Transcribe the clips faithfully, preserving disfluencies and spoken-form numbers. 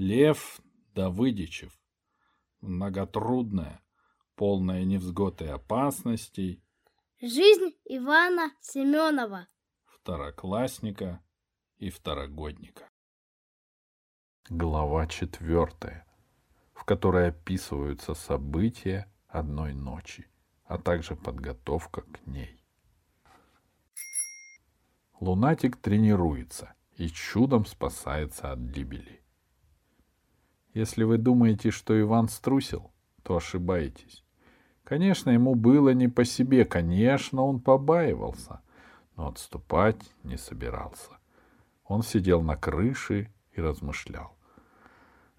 Лев Давыдычев. Многотрудная, полная невзгод и опасностей. Жизнь Ивана Семёнова. Второклассника и второгодника. Глава четвертая, в которой описываются события одной ночи, а также подготовка к ней. Лунатик тренируется и чудом спасается от гибели. Если вы думаете, что Иван струсил, то ошибаетесь. Конечно, ему было не по себе, конечно, он побаивался, но отступать не собирался. Он сидел на крыше и размышлял.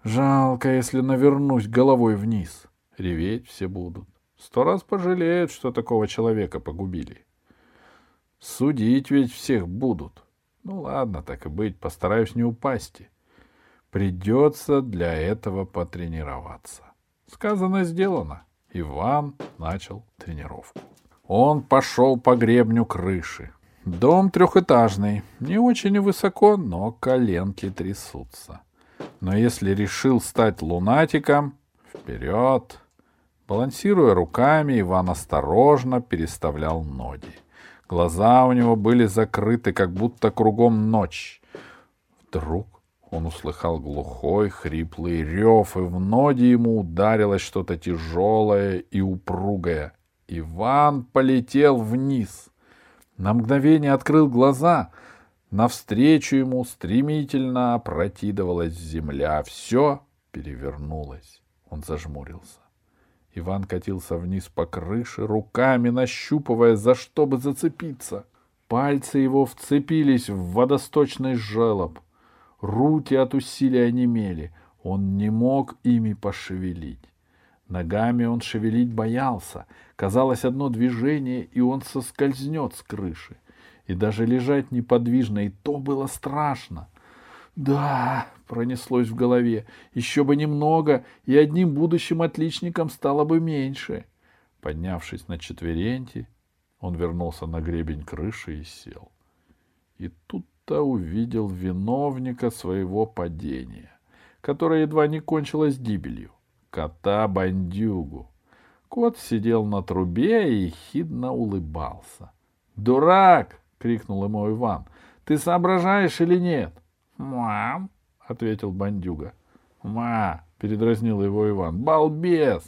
«Жалко, если навернусь головой вниз. Реветь все будут. Сто раз пожалеют, что такого человека погубили. Судить ведь всех будут. Ну ладно, так и быть, постараюсь не упасть. Придется для этого потренироваться». Сказано, сделано. Иван начал тренировку. Он пошел по гребню крыши. Дом трехэтажный, не очень высоко, но коленки трясутся. Но если решил стать лунатиком, вперед! Балансируя руками, Иван осторожно переставлял ноги. Глаза у него были закрыты, как будто кругом ночь. Вдруг он услыхал глухой, хриплый рев, и в ноги ему ударилось что-то тяжелое и упругое. Иван полетел вниз. На мгновение открыл глаза. Навстречу ему стремительно опрокидывалась земля. Все перевернулось. Он зажмурился. Иван катился вниз по крыше, руками нащупывая, за что бы зацепиться. Пальцы его вцепились в водосточный желоб. Руки от усилия онемели, он не мог ими пошевелить. Ногами он шевелить боялся. Казалось, одно движение, и он соскользнет с крыши. И даже лежать неподвижно, и то было страшно. «Да!» — пронеслось в голове. «Еще бы немного, и одним будущим отличником стало бы меньше». Поднявшись на четвереньки, он вернулся на гребень крыши и сел. И тут увидел виновника своего падения, которое едва не кончилось гибелью, кота Бандюгу. Кот сидел на трубе и ехидно улыбался. «Дурак!» — крикнул ему Иван. «Ты соображаешь или нет?» «Мам!» — ответил Бандюга. «Ма!» — передразнил его Иван. «Балбес!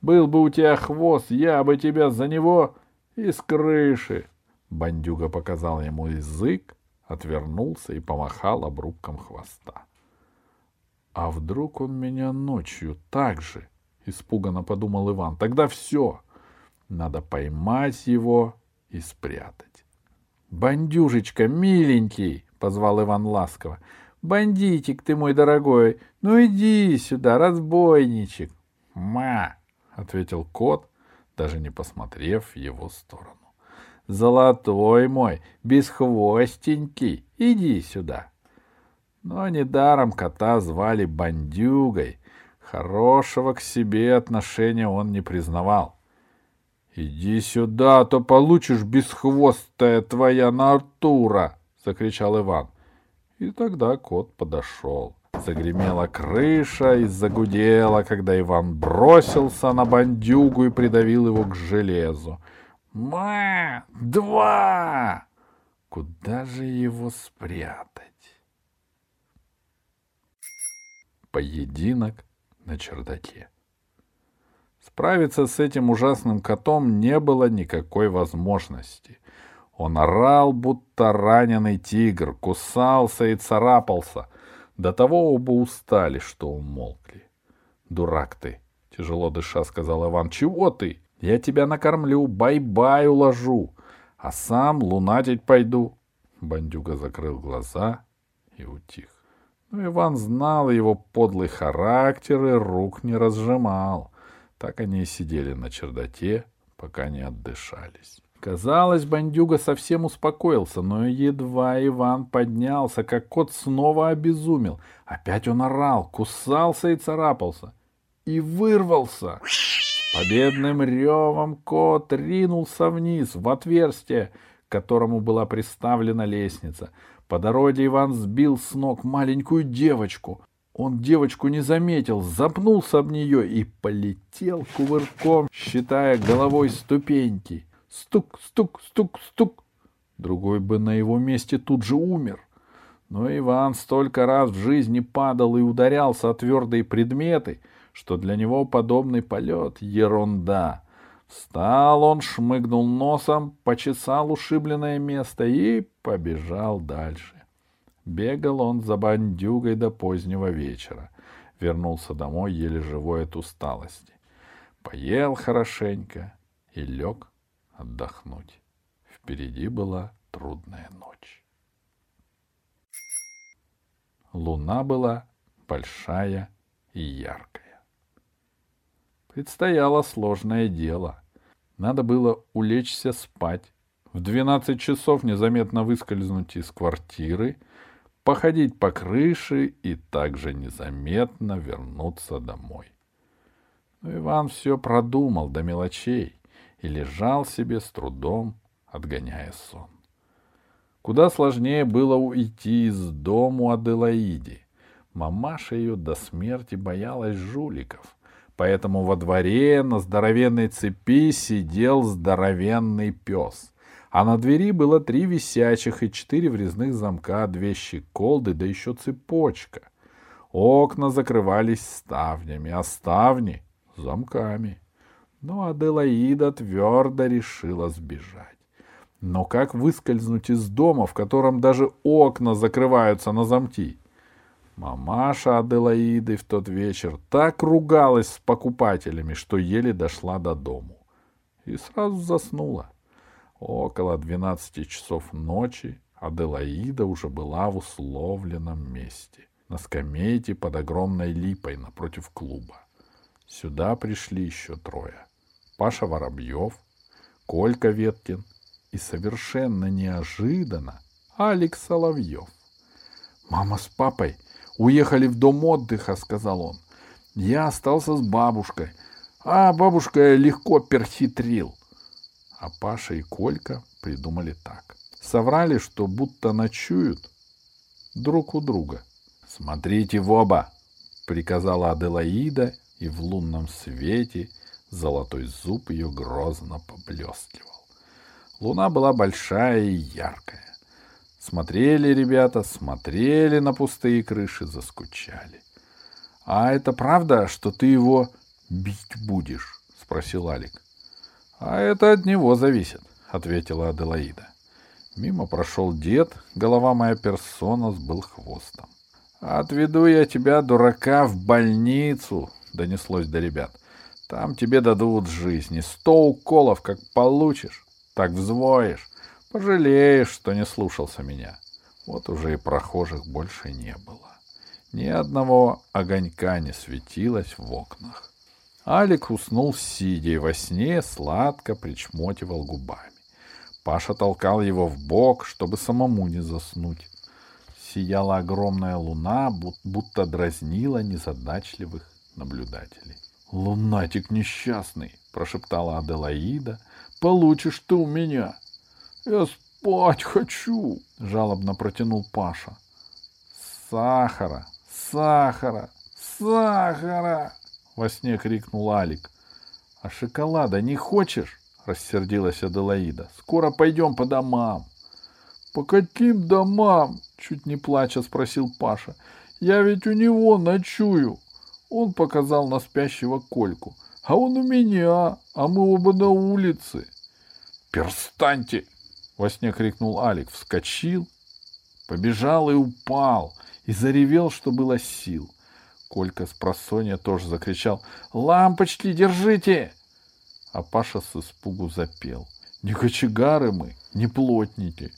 Был бы у тебя хвост, я бы тебя за него из крыши!» Бандюга показал ему язык, отвернулся и помахал обрубком хвоста. «А вдруг он меня ночью так же?» — испуганно подумал Иван. «Тогда все! Надо поймать его и спрятать!» «Бандюжечка, миленький!» — позвал Иван ласково. «Бандитик ты мой дорогой! Ну иди сюда, разбойничек!» «Ма!» — ответил кот, даже не посмотрев в его сторону. «Золотой мой, бесхвостенький, иди сюда!» Но недаром кота звали Бандюгой. Хорошего к себе отношения он не признавал. «Иди сюда, а то получишь, бесхвостая твоя Нартура!» — закричал Иван. И тогда кот подошел. Загремела крыша и загудела, когда Иван бросился на Бандюгу и придавил его к железу. «Ма! Два!» Куда же его спрятать? Поединок на чердаке. Справиться с этим ужасным котом не было никакой возможности. Он орал, будто раненый тигр, кусался и царапался. До того оба устали, что умолкли. «Дурак ты!» — тяжело дыша сказал Иван. «Чего ты? Я тебя накормлю, бай-бай уложу, а сам лунатить пойду». Бандюга закрыл глаза и утих. Но Иван знал его подлый характер и рук не разжимал. Так они и сидели на чердаке, пока не отдышались. Казалось, Бандюга совсем успокоился, но едва Иван поднялся, как кот снова обезумел. Опять он орал, кусался и царапался. И вырвался. Победным ревом кот ринулся вниз, в отверстие, к которому была приставлена лестница. По дороге Иван сбил с ног маленькую девочку. Он девочку не заметил, запнулся об нее и полетел кувырком, считая головой ступеньки. Стук, стук, стук, стук. Другой бы на его месте тут же умер. Но Иван столько раз в жизни падал и ударялся о твердые предметы, что для него подобный полет — ерунда. Встал он, шмыгнул носом, почесал ушибленное место и побежал дальше. Бегал он за Бандюгой до позднего вечера. Вернулся домой еле живой от усталости. Поел хорошенько и лег отдохнуть. Впереди была трудная ночь. Луна была большая и яркая. Предстояло сложное дело. Надо было улечься спать, в двенадцать часов незаметно выскользнуть из квартиры, походить по крыше и также незаметно вернуться домой. Но Иван все продумал до мелочей и лежал себе с трудом, отгоняя сон. Куда сложнее было уйти из дому Аделаиды. Мамаша ее до смерти боялась жуликов, поэтому во дворе на здоровенной цепи сидел здоровенный пес. А на двери было три висячих и четыре врезных замка, две щеколды, да еще цепочка. Окна закрывались ставнями, а ставни — замками. Но Аделаида твердо решила сбежать. Но как выскользнуть из дома, в котором даже окна закрываются на замки? Мамаша Аделаиды в тот вечер так ругалась с покупателями, что еле дошла до дому. И сразу заснула. Около двенадцати часов ночи Аделаида уже была в условленном месте, на скамейке под огромной липой напротив клуба. Сюда пришли еще трое. Паша Воробьев, Колька Веткин и совершенно неожиданно Алекс Соловьев. «Мама с папой уехали в дом отдыха», — сказал он. «Я остался с бабушкой, а бабушка легко перхитрил». А Паша и Колька придумали так. Соврали, что будто ночуют друг у друга. «Смотрите в оба!» — приказала Аделаида, и в лунном свете золотой зуб ее грозно поблескивал. Луна была большая и яркая. Смотрели ребята, смотрели на пустые крыши, заскучали. — А это правда, что ты его бить будешь? — спросил Алик. — А это от него зависит, — ответила Аделаида. Мимо прошел дед, голова моя персона с былхвостом. — Отведу я тебя, дурака, в больницу, — донеслось до ребят. — Там тебе дадут жизни, сто уколов, как получишь, так взвоишь, пожалеешь, что не слушался меня. Вот уже и прохожих больше не было. Ни одного огонька не светилось в окнах. Алик уснул сидя и во сне сладко причмокивал губами. Паша толкал его в бок, чтобы самому не заснуть. Сияла огромная луна, будто дразнила незадачливых наблюдателей. — Лунатик несчастный, — прошептала Аделаида, — получишь ты у меня. — Я спать хочу, — жалобно протянул Паша. — Сахара, сахара, сахара! — во сне крикнул Алик. — А шоколада не хочешь? — рассердилась Аделаида. — Скоро пойдем по домам. — По каким домам? — чуть не плача спросил Паша. — Я ведь у него ночую. Он показал на спящего Кольку. — А он у меня, а мы оба на улице. — Перстаньте! — во сне крикнул Алик. Вскочил, побежал и упал, и заревел, что было сил. Колька с просонья тоже закричал: «Лампочки держите!» А Паша с испугу запел: «Не кочегары мы, не плотники!»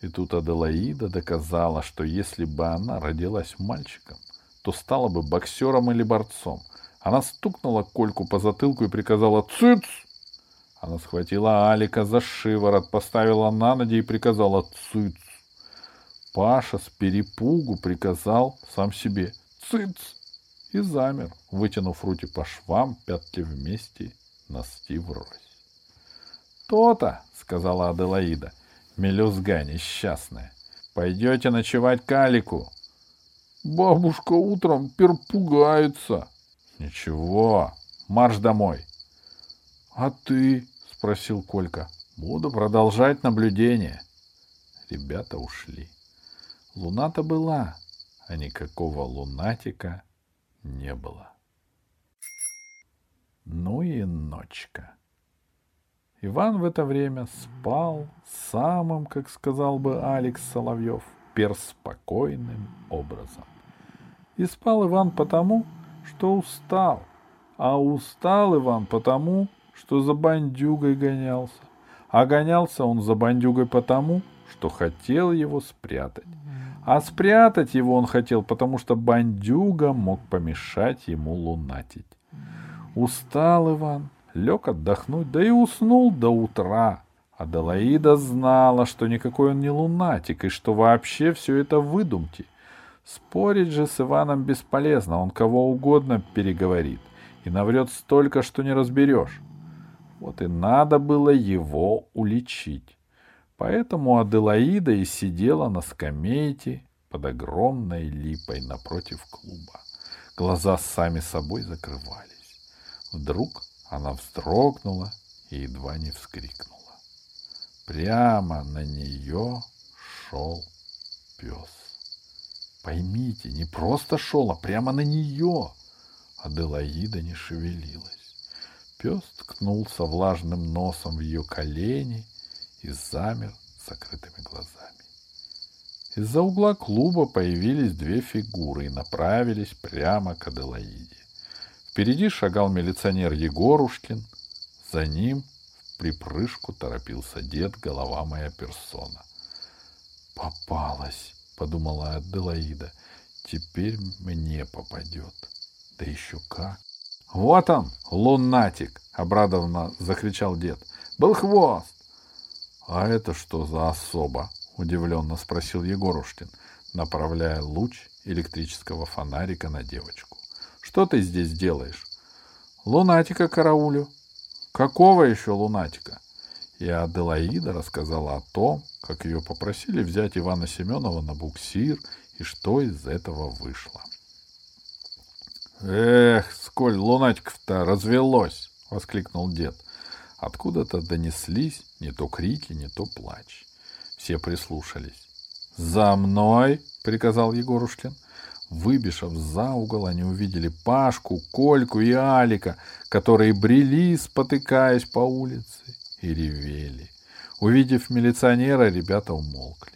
И тут Аделаида доказала, что если бы она родилась мальчиком, то стала бы боксером или борцом. Она стукнула Кольку по затылку и приказала: «Цыц!» Она схватила Алика за шиворот, поставила на ноги и приказала: «Цыц!» Паша с перепугу приказал сам себе: «Цыц!» и замер, вытянув руки по швам, пятки вместе, носки врозь. «То-то!» — сказала Аделаида, мелюзга несчастная. «Пойдете ночевать к Алику!» Бабушка утром перпугается. Ничего, марш домой. А ты? Спросил Колька. Буду продолжать наблюдение. Ребята ушли. Луна-то была, а никакого лунатика не было. Ну и ночка. Иван в это время спал самым, как сказал бы Алекс Соловьев, перспокойным образом. И спал Иван потому, что устал. А устал Иван потому, что за бандюгой гонялся. А гонялся он за бандюгой потому, что хотел его спрятать. А спрятать его он хотел, потому что бандюга мог помешать ему лунатить. Устал Иван, лег отдохнуть, да и уснул до утра. Аделаида знала, что никакой он не лунатик, и что вообще все это выдумки. Спорить же с Иваном бесполезно, он кого угодно переговорит и наврет столько, что не разберешь. Вот и надо было его уличить. Поэтому Аделаида и сидела на скамейке под огромной липой напротив клуба. Глаза сами собой закрывались. Вдруг она вздрогнула и едва не вскрикнула. Прямо на нее шел пес. Поймите, не просто шел, а прямо на нее. Аделаида не шевелилась. Пес ткнулся влажным носом в ее колени и замер с закрытыми глазами. Из-за угла клуба появились две фигуры и направились прямо к Аделаиде. Впереди шагал милиционер Егорушкин. За ним в припрыжку торопился дед, голова моя персона. «Попалась!» — подумала Аделаида. «Теперь мне попадет. Да еще как!» «Вот он, лунатик!» — обрадованно закричал дед. «Был хвост!» «А это что за особа?» — удивленно спросил Егорушкин, направляя луч электрического фонарика на девочку. Что ты здесь делаешь? Лунатика караулю. Какого еще лунатика? И Аделаида рассказала о том, как ее попросили взять Ивана Семенова на буксир и что из этого вышло. Эх, сколь лунатиков-то развелось! Воскликнул дед. Откуда-то донеслись не то крики, не то плач. Все прислушались. За мной! Приказал Егорушкин. Выбежав за угол, они увидели Пашку, Кольку и Алика, которые брели, спотыкаясь по улице, и ревели. Увидев милиционера, ребята умолкли.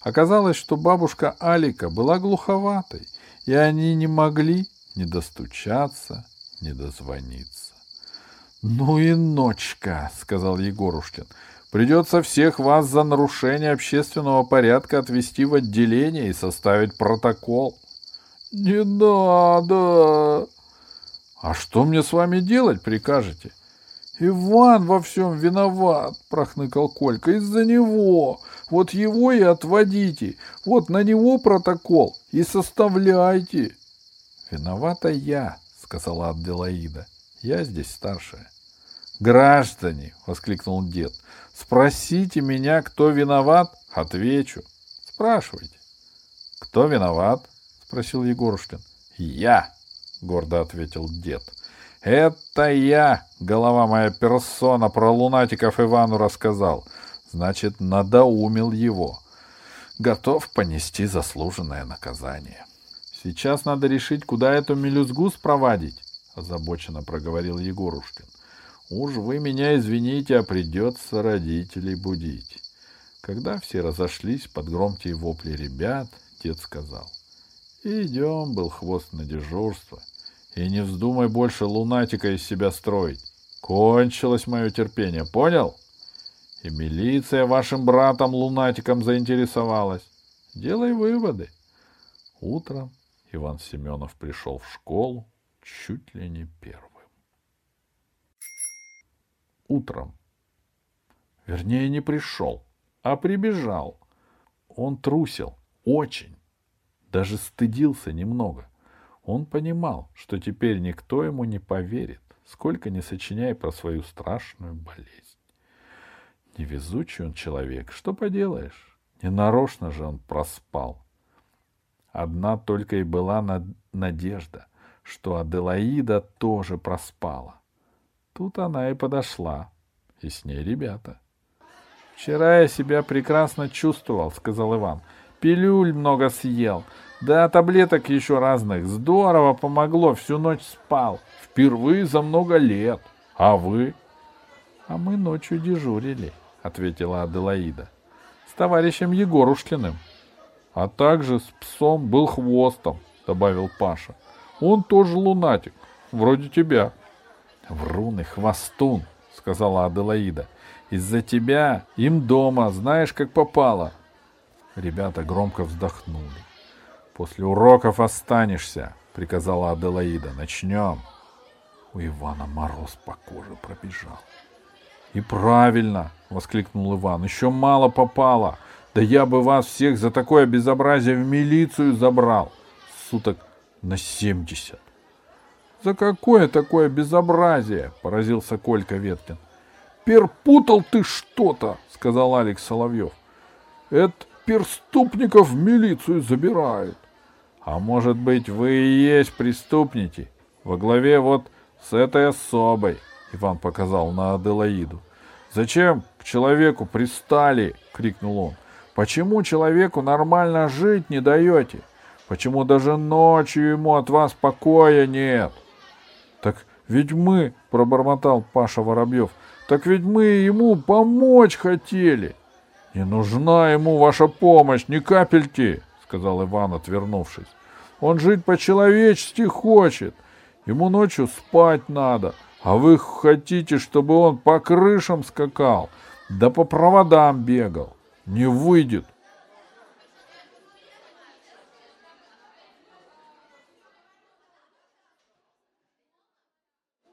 Оказалось, что бабушка Алика была глуховатой, и они не могли ни достучаться, ни дозвониться. — Ну и ночка, — сказал Егорушкин, — придется всех вас за нарушение общественного порядка отвезти в отделение и составить протокол. «Не надо!» «А что мне с вами делать, прикажете?» «Иван во всем виноват!» — прохныкал Колька. «Из-за него! Вот его и отводите! Вот на него протокол и составляйте!» «Виновата я!» — сказала Аделаида. «Я здесь старшая». «Граждане!» — воскликнул дед. «Спросите меня, кто виноват?» «Отвечу». «Спрашивайте». «Кто виноват?» — спросил Егорушкин. — Я, — гордо ответил дед. — Это я, голова моя персона, про лунатиков Ивану рассказал. Значит, надоумил его. Готов понести заслуженное наказание. — Сейчас надо решить, куда эту мелюзгу спровадить, — озабоченно проговорил Егорушкин. — Уж вы меня извините, а придется родителей будить. Когда все разошлись под громкие вопли ребят, дед сказал. Идем, был хвост на дежурство. И не вздумай больше лунатика из себя строить. Кончилось мое терпение, понял? И милиция вашим братом-лунатиком заинтересовалась. Делай выводы. Утром Иван Семёнов пришел в школу чуть ли не первым. Утром. Вернее, не пришел, а прибежал. Он трусил очень. Даже стыдился немного. Он понимал, что теперь никто ему не поверит, сколько ни сочиняй про свою страшную болезнь. Невезучий он человек, что поделаешь? Ненарочно же он проспал. Одна только и была над... надежда, что Аделаида тоже проспала. Тут она и подошла, и с ней ребята. — Вчера я себя прекрасно чувствовал, — сказал Иван. — Пилюль много съел, да таблеток еще разных. Здорово помогло, всю ночь спал. Впервые за много лет. А вы? — А мы ночью дежурили, — ответила Аделаида, — с товарищем Егорушкиным. — А также с псом был хвостом, — добавил Паша. — Он тоже лунатик, вроде тебя. — Врун и хвостун, — сказала Аделаида. — Из-за тебя им дома, знаешь, как попало. Ребята громко вздохнули. — После уроков останешься, — приказала Аделаида. — Начнем. У Ивана мороз по коже пробежал. — И правильно, — воскликнул Иван, — еще мало попало. Да я бы вас всех за такое безобразие в милицию забрал. Суток на семьдесят. — За какое такое безобразие? — поразился Колька Веткин. — Перпутал ты что-то, — сказал Алекс Соловьев. — Это перступников в милицию забирают. — А может быть, вы и есть преступники? Во главе вот с этой особой, — Иван показал на Аделаиду. — Зачем к человеку пристали? — крикнул он. Почему человеку нормально жить не даете? Почему даже ночью ему от вас покоя нет? — Так ведь мы, — пробормотал Паша Воробьев, — так ведь мы ему помочь хотели. — Не нужна ему ваша помощь, ни капельки, — сказал Иван, отвернувшись. — Он жить по-человечески хочет. Ему ночью спать надо, а вы хотите, чтобы он по крышам скакал, да по проводам бегал. Не выйдет.